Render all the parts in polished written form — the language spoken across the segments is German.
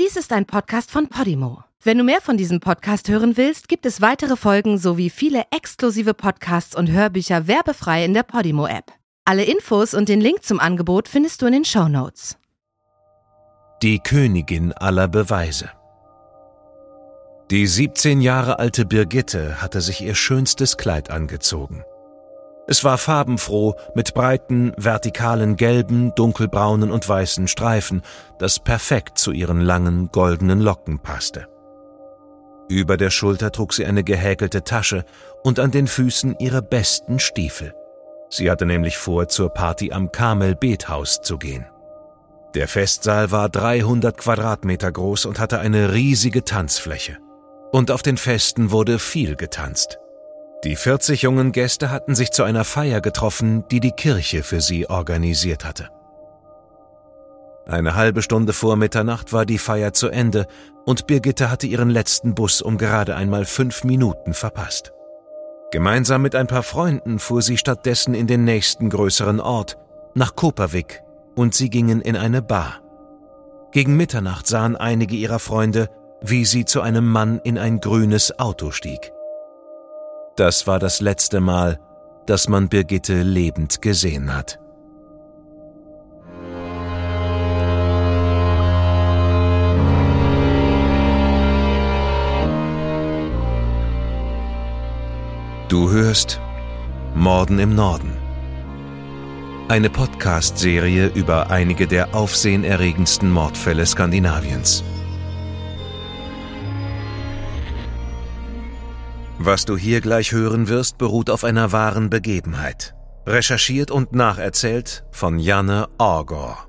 Dies ist ein Podcast von Podimo. Wenn du mehr von diesem Podcast hören willst, gibt es weitere Folgen sowie viele exklusive Podcasts und Hörbücher werbefrei in der Podimo-App. Alle Infos und den Link zum Angebot findest du in den Shownotes. Die Königin aller Beweise. Die 17 Jahre alte Birgitte hatte sich ihr schönstes Kleid angezogen. Es war farbenfroh, mit breiten, vertikalen gelben, dunkelbraunen und weißen Streifen, das perfekt zu ihren langen, goldenen Locken passte. Über der Schulter trug sie eine gehäkelte Tasche und an den Füßen ihre besten Stiefel. Sie hatte nämlich vor, zur Party am Karmel-Bethaus zu gehen. Der Festsaal war 300 Quadratmeter groß und hatte eine riesige Tanzfläche. Und auf den Festen wurde viel getanzt. Die 40 jungen Gäste hatten sich zu einer Feier getroffen, die die Kirche für sie organisiert hatte. Eine halbe Stunde vor Mitternacht war die Feier zu Ende und Birgitte hatte ihren letzten Bus um gerade einmal 5 Minuten verpasst. Gemeinsam mit ein paar Freunden fuhr sie stattdessen in den nächsten größeren Ort, nach Kopervik, und sie gingen in eine Bar. Gegen Mitternacht sahen einige ihrer Freunde, wie sie zu einem Mann in ein grünes Auto stieg. Das war das letzte Mal, dass man Birgitte lebend gesehen hat. Du hörst Morden im Norden. Eine Podcast-Serie über einige der aufsehenerregendsten Mordfälle Skandinaviens. Was du hier gleich hören wirst, beruht auf einer wahren Begebenheit. Recherchiert und nacherzählt von Janne Orgor.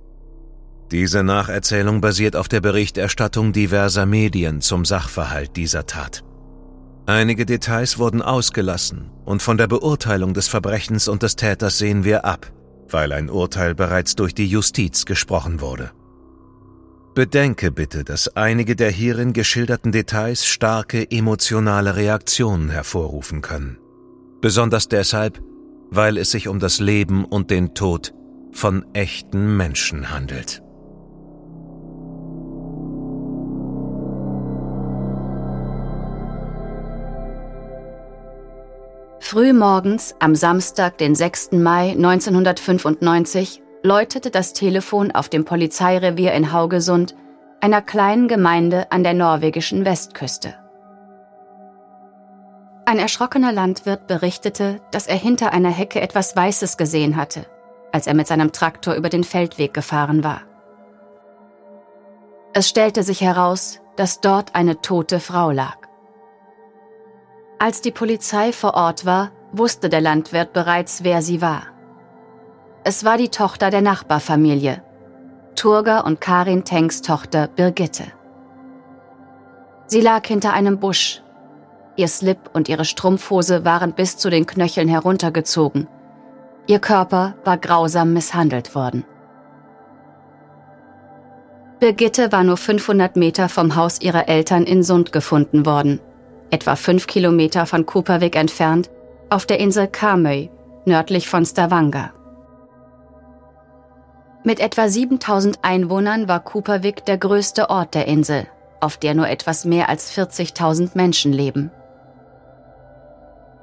Diese Nacherzählung basiert auf der Berichterstattung diverser Medien zum Sachverhalt dieser Tat. Einige Details wurden ausgelassen und von der Beurteilung des Verbrechens und des Täters sehen wir ab, weil ein Urteil bereits durch die Justiz gesprochen wurde. Bedenke bitte, dass einige der hierin geschilderten Details starke emotionale Reaktionen hervorrufen können. Besonders deshalb, weil es sich um das Leben und den Tod von echten Menschen handelt. Frühmorgens am Samstag, den 6. Mai 1995, läutete das Telefon auf dem Polizeirevier in Haugesund, einer kleinen Gemeinde an der norwegischen Westküste. Ein erschrockener Landwirt berichtete, dass er hinter einer Hecke etwas Weißes gesehen hatte, als er mit seinem Traktor über den Feldweg gefahren war. Es stellte sich heraus, dass dort eine tote Frau lag. Als die Polizei vor Ort war, wusste der Landwirt bereits, wer sie war. Es war die Tochter der Nachbarfamilie, Turga und Karin Tengs Tochter Birgitte. Sie lag hinter einem Busch. Ihr Slip und ihre Strumpfhose waren bis zu den Knöcheln heruntergezogen. Ihr Körper war grausam misshandelt worden. Birgitte war nur 500 Meter vom Haus ihrer Eltern in Sund gefunden worden, etwa 5 Kilometer von Kopervik entfernt, auf der Insel Karmøy, nördlich von Stavanger. Mit etwa 7.000 Einwohnern war Kopervik der größte Ort der Insel, auf der nur etwas mehr als 40.000 Menschen leben.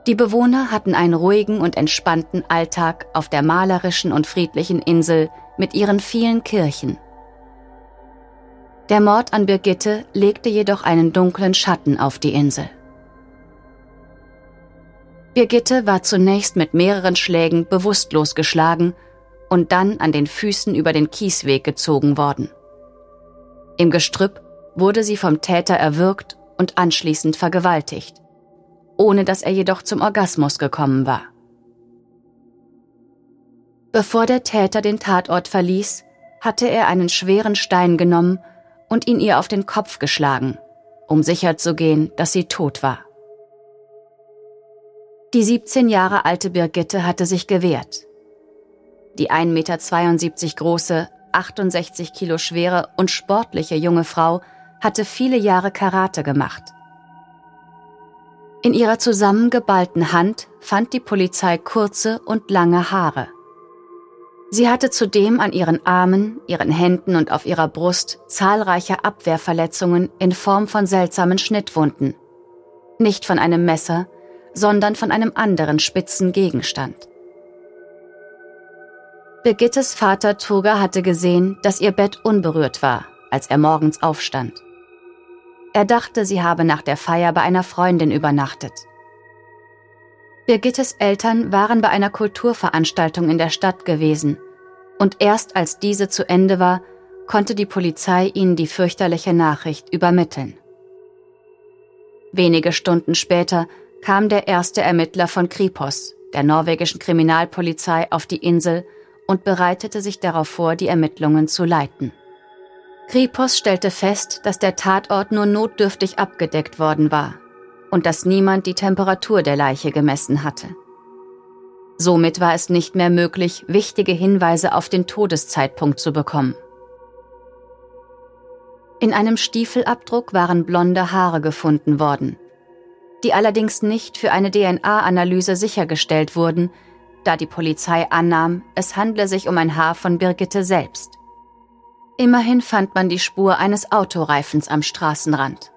Die Bewohner hatten einen ruhigen und entspannten Alltag auf der malerischen und friedlichen Insel mit ihren vielen Kirchen. Der Mord an Birgitte legte jedoch einen dunklen Schatten auf die Insel. Birgitte war zunächst mit mehreren Schlägen bewusstlos geschlagen und dann an den Füßen über den Kiesweg gezogen worden. Im Gestrüpp wurde sie vom Täter erwürgt und anschließend vergewaltigt, ohne dass er jedoch zum Orgasmus gekommen war. Bevor der Täter den Tatort verließ, hatte er einen schweren Stein genommen und ihn ihr auf den Kopf geschlagen, um sicherzugehen, dass sie tot war. Die 17 Jahre alte Birgitte hatte sich gewehrt. Die 1,72 Meter große, 68 Kilo schwere und sportliche junge Frau hatte viele Jahre Karate gemacht. In ihrer zusammengeballten Hand fand die Polizei kurze und lange Haare. Sie hatte zudem an ihren Armen, ihren Händen und auf ihrer Brust zahlreiche Abwehrverletzungen in Form von seltsamen Schnittwunden. Nicht von einem Messer, sondern von einem anderen spitzen Gegenstand. Birgittes Vater Turga hatte gesehen, dass ihr Bett unberührt war, als er morgens aufstand. Er dachte, sie habe nach der Feier bei einer Freundin übernachtet. Birgittes Eltern waren bei einer Kulturveranstaltung in der Stadt gewesen und erst als diese zu Ende war, konnte die Polizei ihnen die fürchterliche Nachricht übermitteln. Wenige Stunden später kam der erste Ermittler von Kripos, der norwegischen Kriminalpolizei, auf die Insel und bereitete sich darauf vor, die Ermittlungen zu leiten. Kripos stellte fest, dass der Tatort nur notdürftig abgedeckt worden war und dass niemand die Temperatur der Leiche gemessen hatte. Somit war es nicht mehr möglich, wichtige Hinweise auf den Todeszeitpunkt zu bekommen. In einem Stiefelabdruck waren blonde Haare gefunden worden, die allerdings nicht für eine DNA-Analyse sichergestellt wurden, da die Polizei annahm, es handle sich um ein Haar von Birgitte selbst. Immerhin fand man die Spur eines Autoreifens am Straßenrand.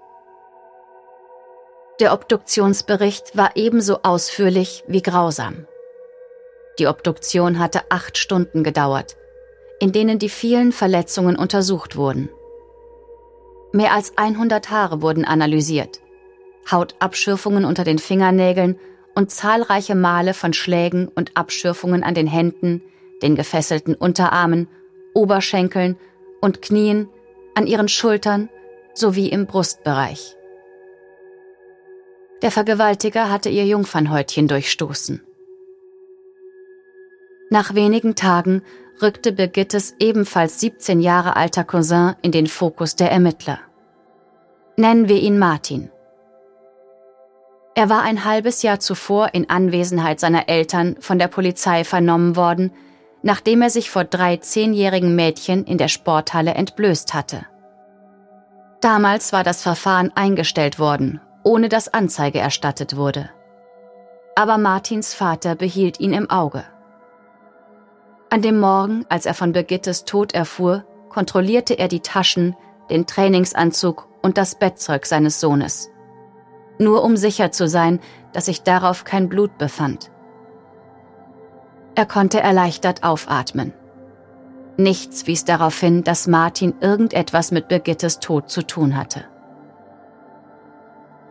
Der Obduktionsbericht war ebenso ausführlich wie grausam. Die Obduktion hatte 8 Stunden gedauert, in denen die vielen Verletzungen untersucht wurden. Mehr als 100 Haare wurden analysiert, Hautabschürfungen unter den Fingernägeln und zahlreiche Male von Schlägen und Abschürfungen an den Händen, den gefesselten Unterarmen, Oberschenkeln und Knien, an ihren Schultern sowie im Brustbereich. Der Vergewaltiger hatte ihr Jungfernhäutchen durchstoßen. Nach wenigen Tagen rückte Birgittes ebenfalls 17 Jahre alter Cousin in den Fokus der Ermittler. Nennen wir ihn Martin. Er war ein halbes Jahr zuvor in Anwesenheit seiner Eltern von der Polizei vernommen worden, nachdem er sich vor 3 10-jährigen Mädchen in der Sporthalle entblößt hatte. Damals war das Verfahren eingestellt worden, ohne dass Anzeige erstattet wurde. Aber Martins Vater behielt ihn im Auge. An dem Morgen, als er von Birgittes Tod erfuhr, kontrollierte er die Taschen, den Trainingsanzug und das Bettzeug seines Sohnes. Nur um sicher zu sein, dass sich darauf kein Blut befand. Er konnte erleichtert aufatmen. Nichts wies darauf hin, dass Martin irgendetwas mit Birgittes Tod zu tun hatte.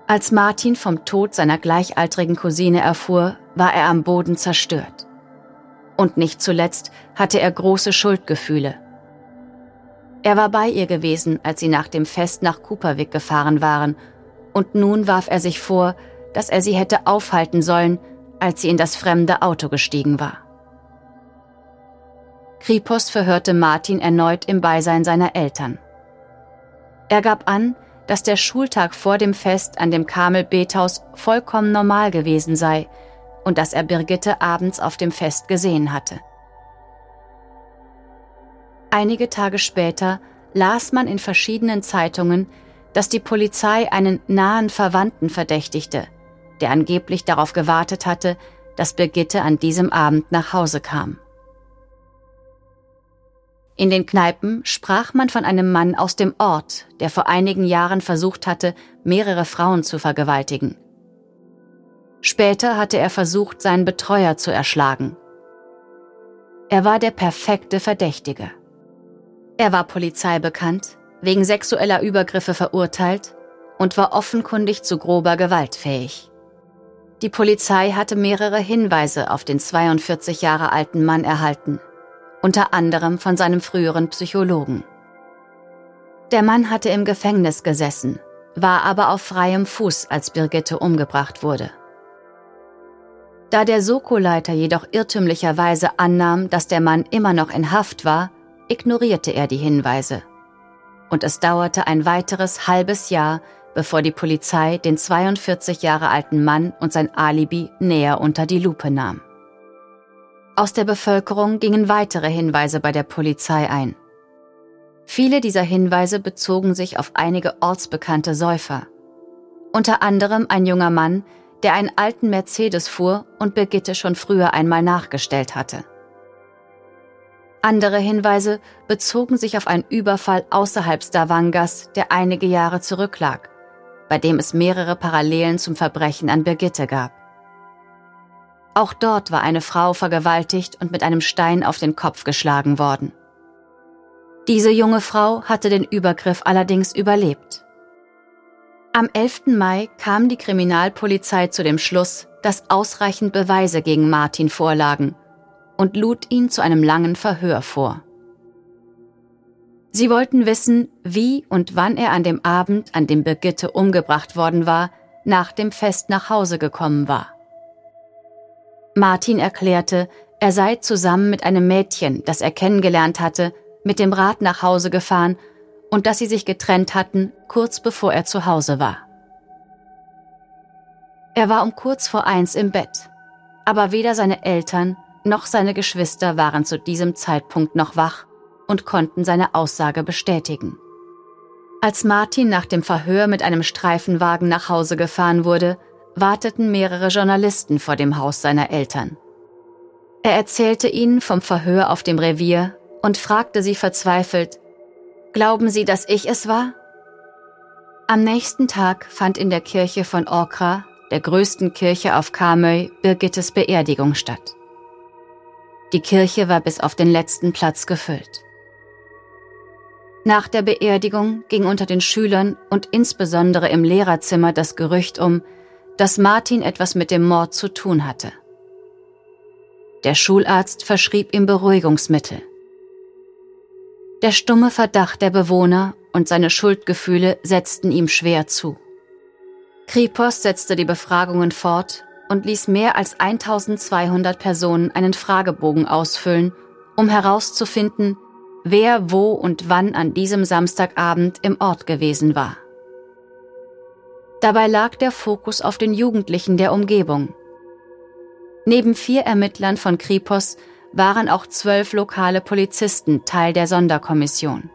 Als Martin vom Tod seiner gleichaltrigen Cousine erfuhr, war er am Boden zerstört. Und nicht zuletzt hatte er große Schuldgefühle. Er war bei ihr gewesen, als sie nach dem Fest nach Kopervik gefahren waren, und nun warf er sich vor, dass er sie hätte aufhalten sollen, als sie in das fremde Auto gestiegen war. Kripos verhörte Martin erneut im Beisein seiner Eltern. Er gab an, dass der Schultag vor dem Fest an dem Karmel-Bethaus vollkommen normal gewesen sei und dass er Birgitte abends auf dem Fest gesehen hatte. Einige Tage später las man in verschiedenen Zeitungen, dass die Polizei einen nahen Verwandten verdächtigte, der angeblich darauf gewartet hatte, dass Birgitte an diesem Abend nach Hause kam. In den Kneipen sprach man von einem Mann aus dem Ort, der vor einigen Jahren versucht hatte, mehrere Frauen zu vergewaltigen. Später hatte er versucht, seinen Betreuer zu erschlagen. Er war der perfekte Verdächtige. Er war polizeibekannt, wegen sexueller Übergriffe verurteilt und war offenkundig zu grober Gewalt fähig. Die Polizei hatte mehrere Hinweise auf den 42 Jahre alten Mann erhalten, unter anderem von seinem früheren Psychologen. Der Mann hatte im Gefängnis gesessen, war aber auf freiem Fuß, als Birgitte umgebracht wurde. Da der Soko-Leiter jedoch irrtümlicherweise annahm, dass der Mann immer noch in Haft war, ignorierte er die Hinweise. Und es dauerte ein weiteres halbes Jahr, bevor die Polizei den 42 Jahre alten Mann und sein Alibi näher unter die Lupe nahm. Aus der Bevölkerung gingen weitere Hinweise bei der Polizei ein. Viele dieser Hinweise bezogen sich auf einige ortsbekannte Säufer. Unter anderem ein junger Mann, der einen alten Mercedes fuhr und Birgitte schon früher einmal nachgestellt hatte. Andere Hinweise bezogen sich auf einen Überfall außerhalb Stavangers, der einige Jahre zurücklag, bei dem es mehrere Parallelen zum Verbrechen an Birgitte gab. Auch dort war eine Frau vergewaltigt und mit einem Stein auf den Kopf geschlagen worden. Diese junge Frau hatte den Übergriff allerdings überlebt. Am 11. Mai kam die Kriminalpolizei zu dem Schluss, dass ausreichend Beweise gegen Martin vorlagen und lud ihn zu einem langen Verhör vor. Sie wollten wissen, wie und wann er an dem Abend, an dem Birgitte umgebracht worden war, nach dem Fest nach Hause gekommen war. Martin erklärte, er sei zusammen mit einem Mädchen, das er kennengelernt hatte, mit dem Rad nach Hause gefahren und dass sie sich getrennt hatten, kurz bevor er zu Hause war. Er war um kurz vor 1 im Bett, aber weder seine Eltern noch seine Geschwister waren zu diesem Zeitpunkt noch wach und konnten seine Aussage bestätigen. Als Martin nach dem Verhör mit einem Streifenwagen nach Hause gefahren wurde, warteten mehrere Journalisten vor dem Haus seiner Eltern. Er erzählte ihnen vom Verhör auf dem Revier und fragte sie verzweifelt, »Glauben Sie, dass ich es war?« Am nächsten Tag fand in der Kirche von Orkra, der größten Kirche auf Karmøy, Birgittes Beerdigung statt. Die Kirche war bis auf den letzten Platz gefüllt. Nach der Beerdigung ging unter den Schülern und insbesondere im Lehrerzimmer das Gerücht um, dass Martin etwas mit dem Mord zu tun hatte. Der Schularzt verschrieb ihm Beruhigungsmittel. Der stumme Verdacht der Bewohner und seine Schuldgefühle setzten ihm schwer zu. Kripos setzte die Befragungen fort und ließ mehr als 1200 Personen einen Fragebogen ausfüllen, um herauszufinden, wer wo und wann an diesem Samstagabend im Ort gewesen war. Dabei lag der Fokus auf den Jugendlichen der Umgebung. Neben 4 Ermittlern von Kripos waren auch 12 lokale Polizisten Teil der Sonderkommission.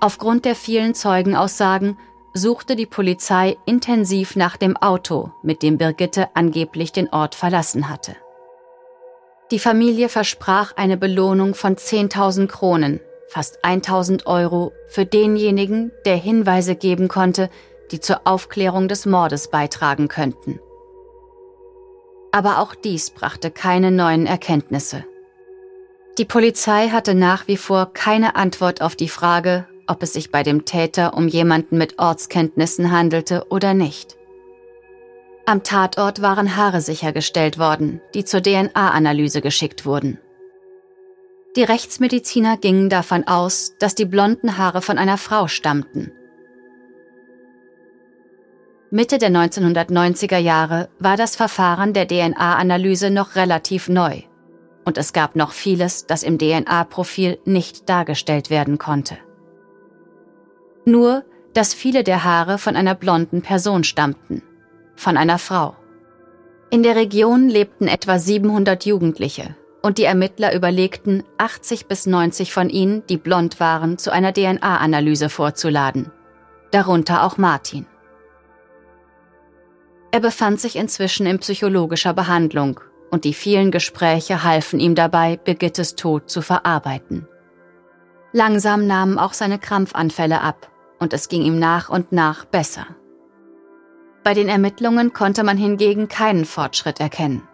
Aufgrund der vielen Zeugenaussagen suchte die Polizei intensiv nach dem Auto, mit dem Birgitte angeblich den Ort verlassen hatte. Die Familie versprach eine Belohnung von 10.000 Kronen, fast 1.000 €, für denjenigen, der Hinweise geben konnte, die zur Aufklärung des Mordes beitragen könnten. Aber auch dies brachte keine neuen Erkenntnisse. Die Polizei hatte nach wie vor keine Antwort auf die Frage, ob es sich bei dem Täter um jemanden mit Ortskenntnissen handelte oder nicht. Am Tatort waren Haare sichergestellt worden, die zur DNA-Analyse geschickt wurden. Die Rechtsmediziner gingen davon aus, dass die blonden Haare von einer Frau stammten. Mitte der 1990er Jahre war das Verfahren der DNA-Analyse noch relativ neu und es gab noch vieles, das im DNA-Profil nicht dargestellt werden konnte. Nur, dass viele der Haare von einer blonden Person stammten, von einer Frau. In der Region lebten etwa 700 Jugendliche. Und die Ermittler überlegten, 80 bis 90 von ihnen, die blond waren, zu einer DNA-Analyse vorzuladen. Darunter auch Martin. Er befand sich inzwischen in psychologischer Behandlung und die vielen Gespräche halfen ihm dabei, Birgittes Tod zu verarbeiten. Langsam nahmen auch seine Krampfanfälle ab und es ging ihm nach und nach besser. Bei den Ermittlungen konnte man hingegen keinen Fortschritt erkennen.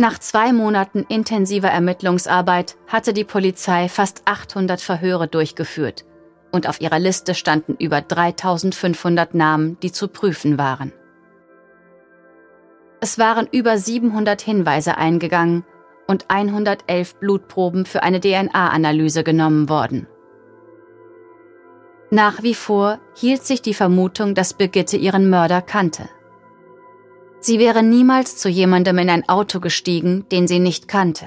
Nach 2 Monaten intensiver Ermittlungsarbeit hatte die Polizei fast 800 Verhöre durchgeführt und auf ihrer Liste standen über 3500 Namen, die zu prüfen waren. Es waren über 700 Hinweise eingegangen und 111 Blutproben für eine DNA-Analyse genommen worden. Nach wie vor hielt sich die Vermutung, dass Birgitte ihren Mörder kannte. Sie wäre niemals zu jemandem in ein Auto gestiegen, den sie nicht kannte.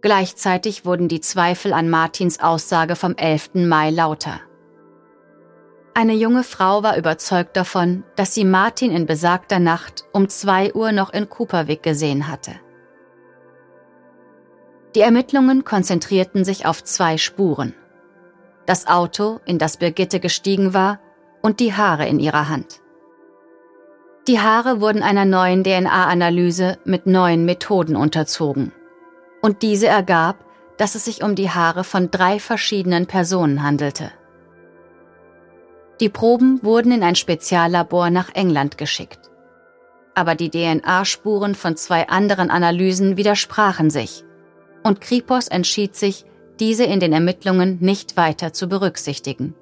Gleichzeitig wurden die Zweifel an Martins Aussage vom 11. Mai lauter. Eine junge Frau war überzeugt davon, dass sie Martin in besagter Nacht um 2 Uhr noch in Kopervik gesehen hatte. Die Ermittlungen konzentrierten sich auf 2 Spuren. Das Auto, in das Birgitte gestiegen war, und die Haare in ihrer Hand. Die Haare wurden einer neuen DNA-Analyse mit neuen Methoden unterzogen und diese ergab, dass es sich um die Haare von 3 verschiedenen Personen handelte. Die Proben wurden in ein Speziallabor nach England geschickt. Aber die DNA-Spuren von 2 anderen Analysen widersprachen sich und Kripos entschied sich, diese in den Ermittlungen nicht weiter zu berücksichtigen.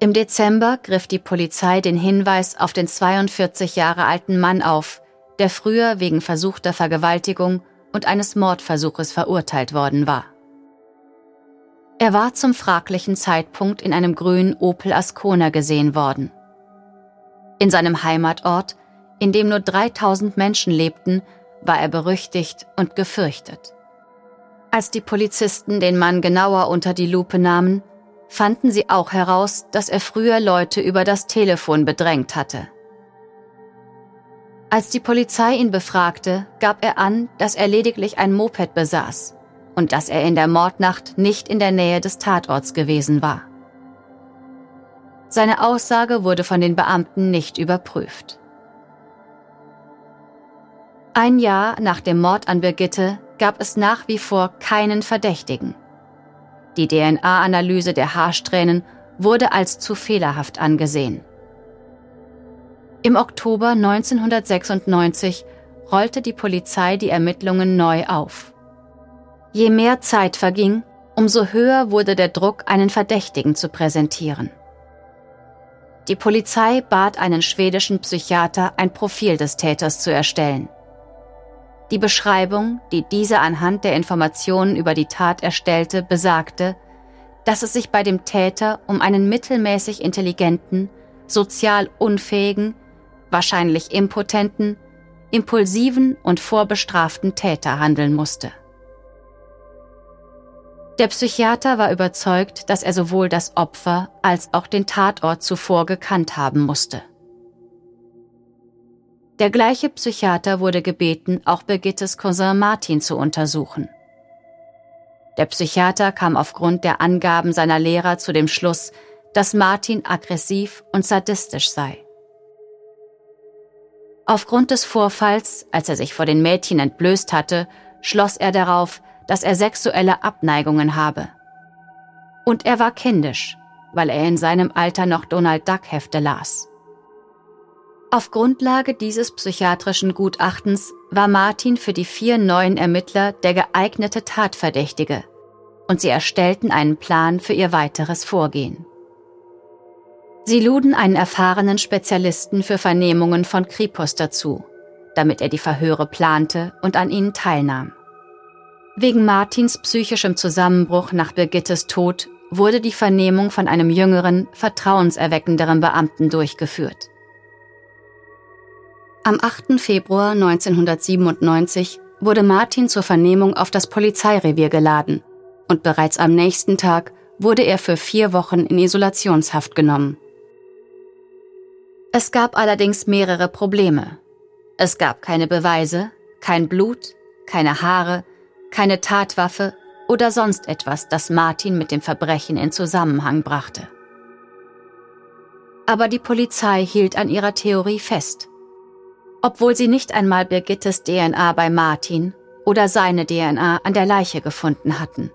Im Dezember griff die Polizei den Hinweis auf den 42 Jahre alten Mann auf, der früher wegen versuchter Vergewaltigung und eines Mordversuches verurteilt worden war. Er war zum fraglichen Zeitpunkt in einem grünen Opel Ascona gesehen worden. In seinem Heimatort, in dem nur 3000 Menschen lebten, war er berüchtigt und gefürchtet. Als die Polizisten den Mann genauer unter die Lupe nahmen, fanden sie auch heraus, dass er früher Leute über das Telefon bedrängt hatte. Als die Polizei ihn befragte, gab er an, dass er lediglich ein Moped besaß und dass er in der Mordnacht nicht in der Nähe des Tatorts gewesen war. Seine Aussage wurde von den Beamten nicht überprüft. Ein Jahr nach dem Mord an Birgitte gab es nach wie vor keinen Verdächtigen. Die DNA-Analyse der Haarsträhnen wurde als zu fehlerhaft angesehen. Im Oktober 1996 rollte die Polizei die Ermittlungen neu auf. Je mehr Zeit verging, umso höher wurde der Druck, einen Verdächtigen zu präsentieren. Die Polizei bat einen schwedischen Psychiater, ein Profil des Täters zu erstellen. Die Beschreibung, die dieser anhand der Informationen über die Tat erstellte, besagte, dass es sich bei dem Täter um einen mittelmäßig intelligenten, sozial unfähigen, wahrscheinlich impotenten, impulsiven und vorbestraften Täter handeln musste. Der Psychiater war überzeugt, dass er sowohl das Opfer als auch den Tatort zuvor gekannt haben musste. Der gleiche Psychiater wurde gebeten, auch Birgittes Cousin Martin zu untersuchen. Der Psychiater kam aufgrund der Angaben seiner Lehrer zu dem Schluss, dass Martin aggressiv und sadistisch sei. Aufgrund des Vorfalls, als er sich vor den Mädchen entblößt hatte, schloss er darauf, dass er sexuelle Abneigungen habe. Und er war kindisch, weil er in seinem Alter noch Donald Duck-Hefte las. Auf Grundlage dieses psychiatrischen Gutachtens war Martin für die 4 neuen Ermittler der geeignete Tatverdächtige und sie erstellten einen Plan für ihr weiteres Vorgehen. Sie luden einen erfahrenen Spezialisten für Vernehmungen von Kripos dazu, damit er die Verhöre plante und an ihnen teilnahm. Wegen Martins psychischem Zusammenbruch nach Birgittes Tod wurde die Vernehmung von einem jüngeren, vertrauenserweckenderen Beamten durchgeführt. Am 8. Februar 1997 wurde Martin zur Vernehmung auf das Polizeirevier geladen und bereits am nächsten Tag wurde er für 4 Wochen in Isolationshaft genommen. Es gab allerdings mehrere Probleme. Es gab keine Beweise, kein Blut, keine Haare, keine Tatwaffe oder sonst etwas, das Martin mit dem Verbrechen in Zusammenhang brachte. Aber die Polizei hielt an ihrer Theorie fest. Obwohl sie nicht einmal Birgittes DNA bei Martin oder seine DNA an der Leiche gefunden hatten.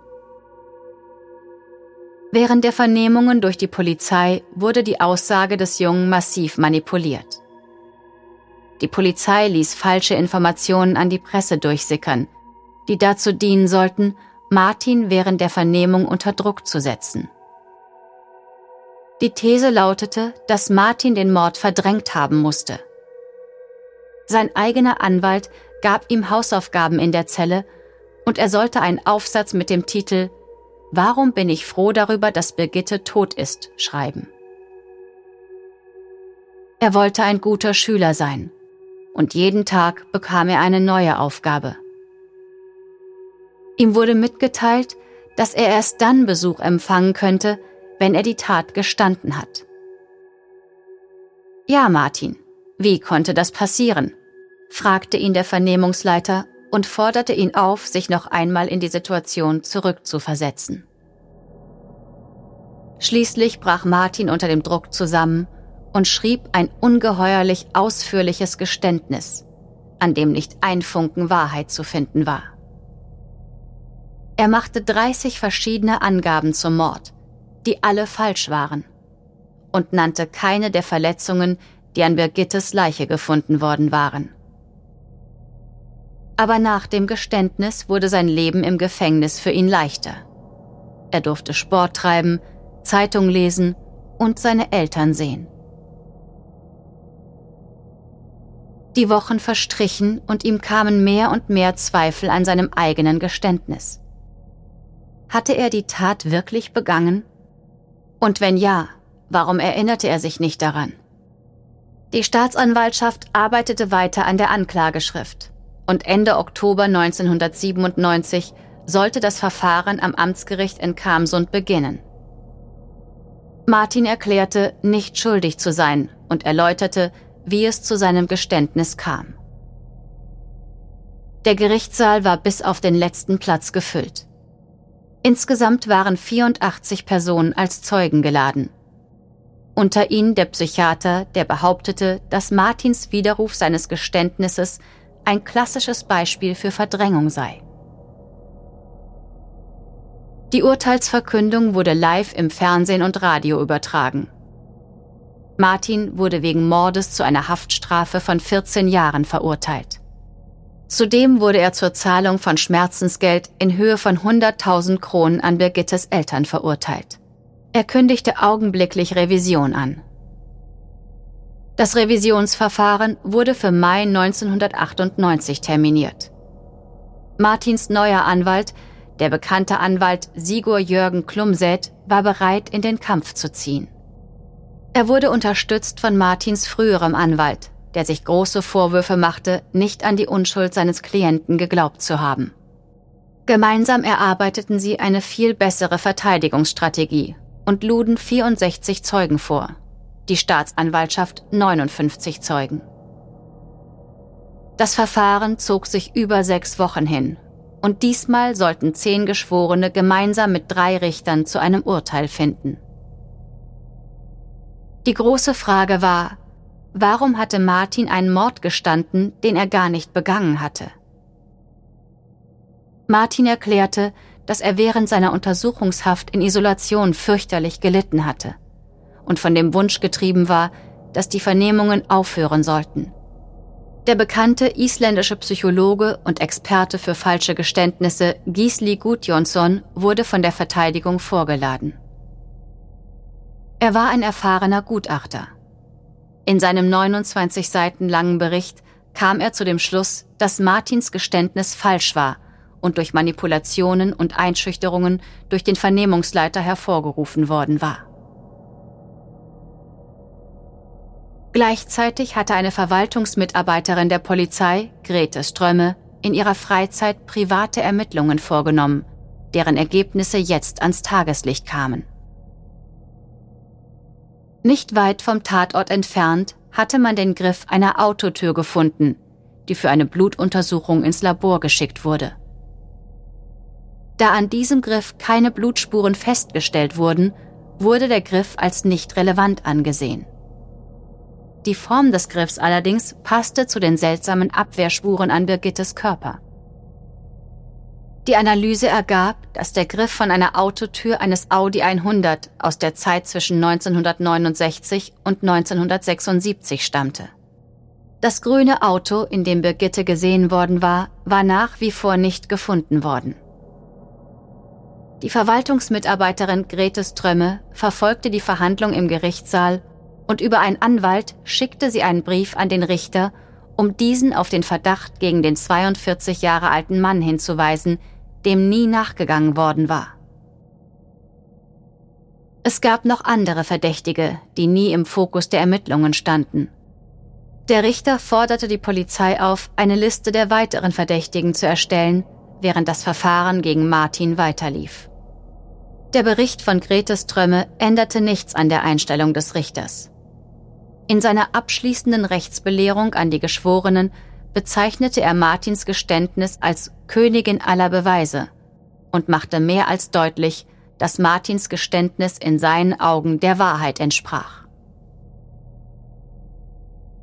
Während der Vernehmungen durch die Polizei wurde die Aussage des Jungen massiv manipuliert. Die Polizei ließ falsche Informationen an die Presse durchsickern, die dazu dienen sollten, Martin während der Vernehmung unter Druck zu setzen. Die These lautete, dass Martin den Mord verdrängt haben musste. Sein eigener Anwalt gab ihm Hausaufgaben in der Zelle und er sollte einen Aufsatz mit dem Titel »Warum bin ich froh darüber, dass Birgitte tot ist« schreiben. Er wollte ein guter Schüler sein und jeden Tag bekam er eine neue Aufgabe. Ihm wurde mitgeteilt, dass er erst dann Besuch empfangen könnte, wenn er die Tat gestanden hat. »Ja, Martin. Wie konnte das passieren?« fragte ihn der Vernehmungsleiter und forderte ihn auf, sich noch einmal in die Situation zurückzuversetzen. Schließlich brach Martin unter dem Druck zusammen und schrieb ein ungeheuerlich ausführliches Geständnis, an dem nicht ein Funken Wahrheit zu finden war. Er machte 30 verschiedene Angaben zum Mord, die alle falsch waren, und nannte keine der Verletzungen, die an Birgittes Leiche gefunden worden waren. Aber nach dem Geständnis wurde sein Leben im Gefängnis für ihn leichter. Er durfte Sport treiben, Zeitung lesen und seine Eltern sehen. Die Wochen verstrichen und ihm kamen mehr und mehr Zweifel an seinem eigenen Geständnis. Hatte er die Tat wirklich begangen? Und wenn ja, warum erinnerte er sich nicht daran? Die Staatsanwaltschaft arbeitete weiter an der Anklageschrift und Ende Oktober 1997 sollte das Verfahren am Amtsgericht in Kamsund beginnen. Martin erklärte, nicht schuldig zu sein und erläuterte, wie es zu seinem Geständnis kam. Der Gerichtssaal war bis auf den letzten Platz gefüllt. Insgesamt waren 84 Personen als Zeugen geladen. Unter ihnen der Psychiater, der behauptete, dass Martins Widerruf seines Geständnisses ein klassisches Beispiel für Verdrängung sei. Die Urteilsverkündung wurde live im Fernsehen und Radio übertragen. Martin wurde wegen Mordes zu einer Haftstrafe von 14 Jahren verurteilt. Zudem wurde er zur Zahlung von Schmerzensgeld in Höhe von 100.000 Kronen an Birgittes Eltern verurteilt. Er kündigte augenblicklich Revision an. Das Revisionsverfahren wurde für Mai 1998 terminiert. Martins neuer Anwalt, der bekannte Anwalt Sigur Jürgen Klumset, war bereit, in den Kampf zu ziehen. Er wurde unterstützt von Martins früherem Anwalt, der sich große Vorwürfe machte, nicht an die Unschuld seines Klienten geglaubt zu haben. Gemeinsam erarbeiteten sie eine viel bessere Verteidigungsstrategie und luden 64 Zeugen vor, die Staatsanwaltschaft 59 Zeugen. Das Verfahren zog sich über 6 Wochen hin und diesmal sollten 10 Geschworene gemeinsam mit 3 Richtern zu einem Urteil finden. Die große Frage war, warum hatte Martin einen Mord gestanden, den er gar nicht begangen hatte? Martin erklärte, dass er während seiner Untersuchungshaft in Isolation fürchterlich gelitten hatte und von dem Wunsch getrieben war, dass die Vernehmungen aufhören sollten. Der bekannte isländische Psychologe und Experte für falsche Geständnisse Gísli Gudjonsson wurde von der Verteidigung vorgeladen. Er war ein erfahrener Gutachter. In seinem 29 Seiten langen Bericht kam er zu dem Schluss, dass Martins Geständnis falsch war und durch Manipulationen und Einschüchterungen durch den Vernehmungsleiter hervorgerufen worden war. Gleichzeitig hatte eine Verwaltungsmitarbeiterin der Polizei, Grete Strømme, in ihrer Freizeit private Ermittlungen vorgenommen, deren Ergebnisse jetzt ans Tageslicht kamen. Nicht weit vom Tatort entfernt hatte man den Griff einer Autotür gefunden, die für eine Blutuntersuchung ins Labor geschickt wurde. Da an diesem Griff keine Blutspuren festgestellt wurden, wurde der Griff als nicht relevant angesehen. Die Form des Griffs allerdings passte zu den seltsamen Abwehrspuren an Birgittes Körper. Die Analyse ergab, dass der Griff von einer Autotür eines Audi 100 aus der Zeit zwischen 1969 und 1976 stammte. Das grüne Auto, in dem Birgitte gesehen worden war, war nach wie vor nicht gefunden worden. Die Verwaltungsmitarbeiterin Grete Strømme verfolgte die Verhandlung im Gerichtssaal und über einen Anwalt schickte sie einen Brief an den Richter, um diesen auf den Verdacht gegen den 42 Jahre alten Mann hinzuweisen, dem nie nachgegangen worden war. Es gab noch andere Verdächtige, die nie im Fokus der Ermittlungen standen. Der Richter forderte die Polizei auf, eine Liste der weiteren Verdächtigen zu erstellen, während das Verfahren gegen Martin weiterlief. Der Bericht von Grete Strømme änderte nichts an der Einstellung des Richters. In seiner abschließenden Rechtsbelehrung an die Geschworenen bezeichnete er Martins Geständnis als Königin aller Beweise und machte mehr als deutlich, dass Martins Geständnis in seinen Augen der Wahrheit entsprach.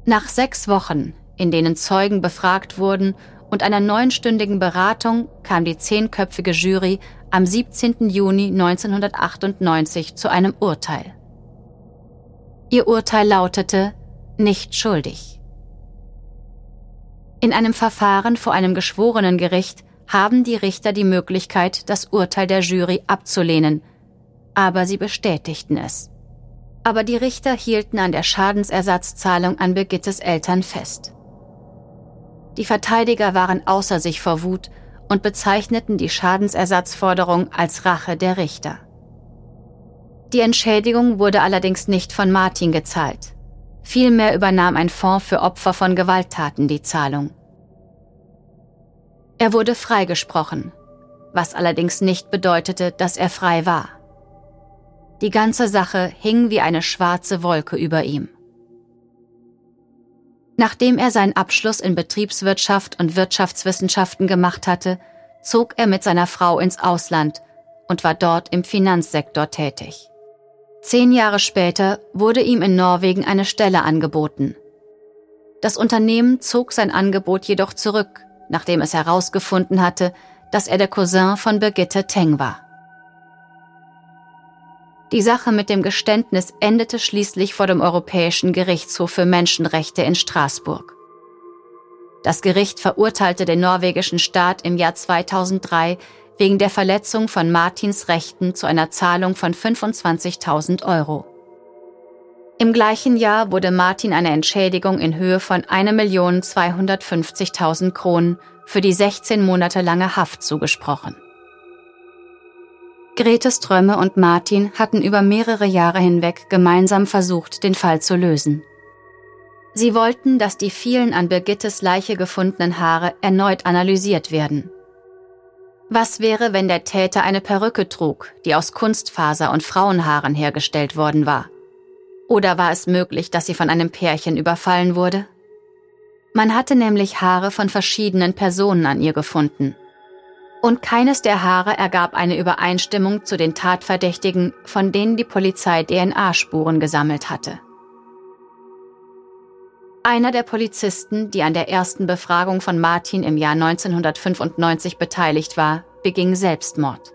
Nach 6 Wochen, in denen Zeugen befragt wurden und einer 9-stündigen Beratung kam die 10-köpfige Jury am 17. Juni 1998 zu einem Urteil. Ihr Urteil lautete: nicht schuldig. In einem Verfahren vor einem geschworenen Gericht haben die Richter die Möglichkeit, das Urteil der Jury abzulehnen, aber sie bestätigten es. Aber die Richter hielten an der Schadensersatzzahlung an Birgittes Eltern fest. Die Verteidiger waren außer sich vor Wut und bezeichneten die Schadensersatzforderung als Rache der Richter. Die Entschädigung wurde allerdings nicht von Martin gezahlt. Vielmehr übernahm ein Fonds für Opfer von Gewalttaten die Zahlung. Er wurde freigesprochen, was allerdings nicht bedeutete, dass er frei war. Die ganze Sache hing wie eine schwarze Wolke über ihm. Nachdem er seinen Abschluss in Betriebswirtschaft und Wirtschaftswissenschaften gemacht hatte, zog er mit seiner Frau ins Ausland und war dort im Finanzsektor tätig. 10 Jahre später wurde ihm in Norwegen eine Stelle angeboten. Das Unternehmen zog sein Angebot jedoch zurück, nachdem es herausgefunden hatte, dass er der Cousin von Birgitte Tengs war. Die Sache mit dem Geständnis endete schließlich vor dem Europäischen Gerichtshof für Menschenrechte in Straßburg. Das Gericht verurteilte den norwegischen Staat im Jahr 2003 wegen der Verletzung von Martins Rechten zu einer Zahlung von 25.000 €. Im gleichen Jahr wurde Martin eine Entschädigung in Höhe von 1.250.000 Kronen für die 16 Monate lange Haft zugesprochen. Grete Strømme und Martin hatten über mehrere Jahre hinweg gemeinsam versucht, den Fall zu lösen. Sie wollten, dass die vielen an Birgittes Leiche gefundenen Haare erneut analysiert werden. Was wäre, wenn der Täter eine Perücke trug, die aus Kunstfaser und Frauenhaaren hergestellt worden war? Oder war es möglich, dass sie von einem Pärchen überfallen wurde? Man hatte nämlich Haare von verschiedenen Personen an ihr gefunden. Und keines der Haare ergab eine Übereinstimmung zu den Tatverdächtigen, von denen die Polizei DNA-Spuren gesammelt hatte. Einer der Polizisten, die an der ersten Befragung von Martin im Jahr 1995 beteiligt war, beging Selbstmord.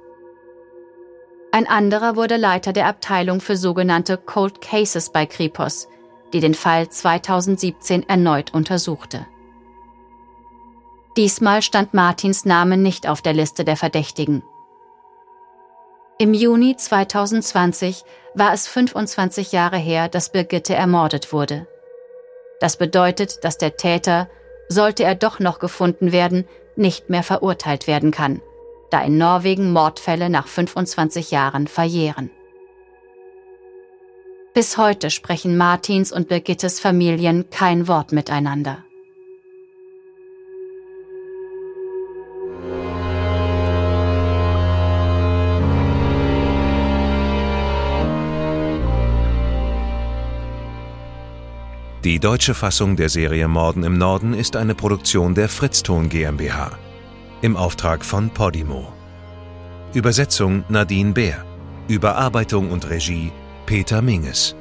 Ein anderer wurde Leiter der Abteilung für sogenannte Cold Cases bei Kripos, die den Fall 2017 erneut untersuchte. Diesmal stand Martins Name nicht auf der Liste der Verdächtigen. Im Juni 2020 war es 25 Jahre her, dass Birgitte ermordet wurde. Das bedeutet, dass der Täter, sollte er doch noch gefunden werden, nicht mehr verurteilt werden kann, da in Norwegen Mordfälle nach 25 Jahren verjähren. Bis heute sprechen Martins und Birgittes Familien kein Wort miteinander. Die deutsche Fassung der Serie Morden im Norden ist eine Produktion der Fritzton GmbH im Auftrag von Podimo. Übersetzung Nadine Bär, Überarbeitung und Regie Peter Minges.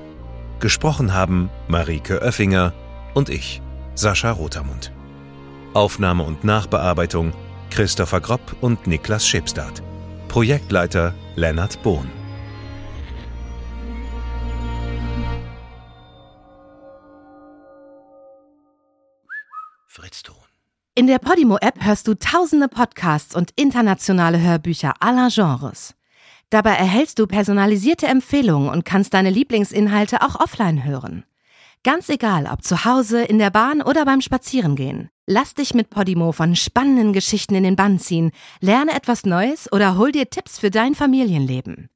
Gesprochen haben Marike Öffinger und ich, Sascha Rotermund. Aufnahme und Nachbearbeitung Christopher Gropp und Niklas Schipstad. Projektleiter Lennart Bohn. In der Podimo-App hörst du tausende Podcasts und internationale Hörbücher aller Genres. Dabei erhältst du personalisierte Empfehlungen und kannst deine Lieblingsinhalte auch offline hören. Ganz egal, ob zu Hause, in der Bahn oder beim Spazierengehen. Lass dich mit Podimo von spannenden Geschichten in den Bann ziehen, lerne etwas Neues oder hol dir Tipps für dein Familienleben.